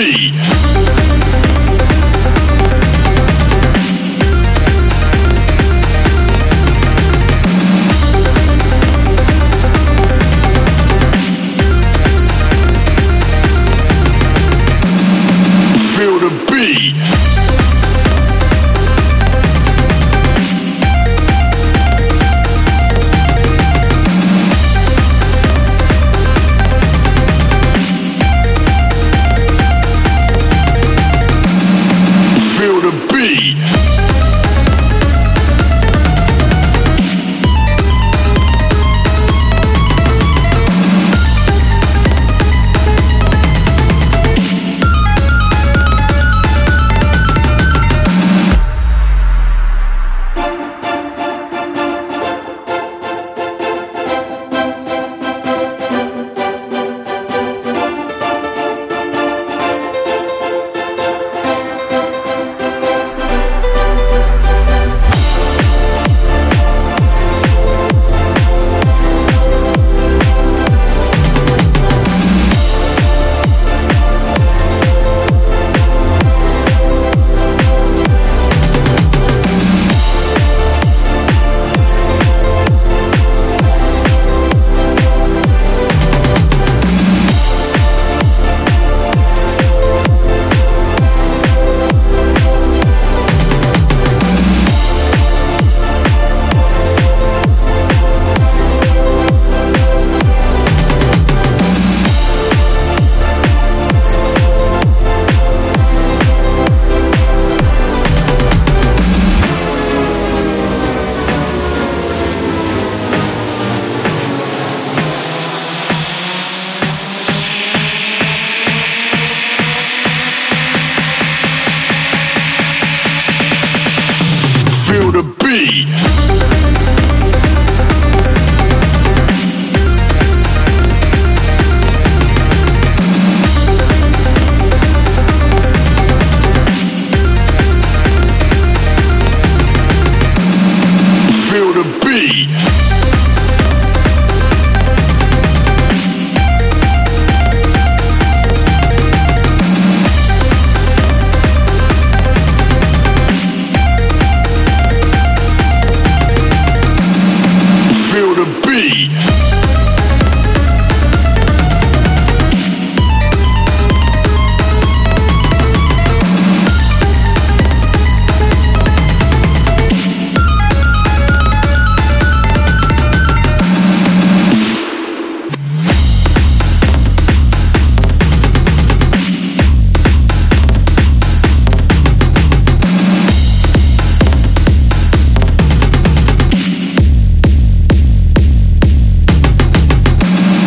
me.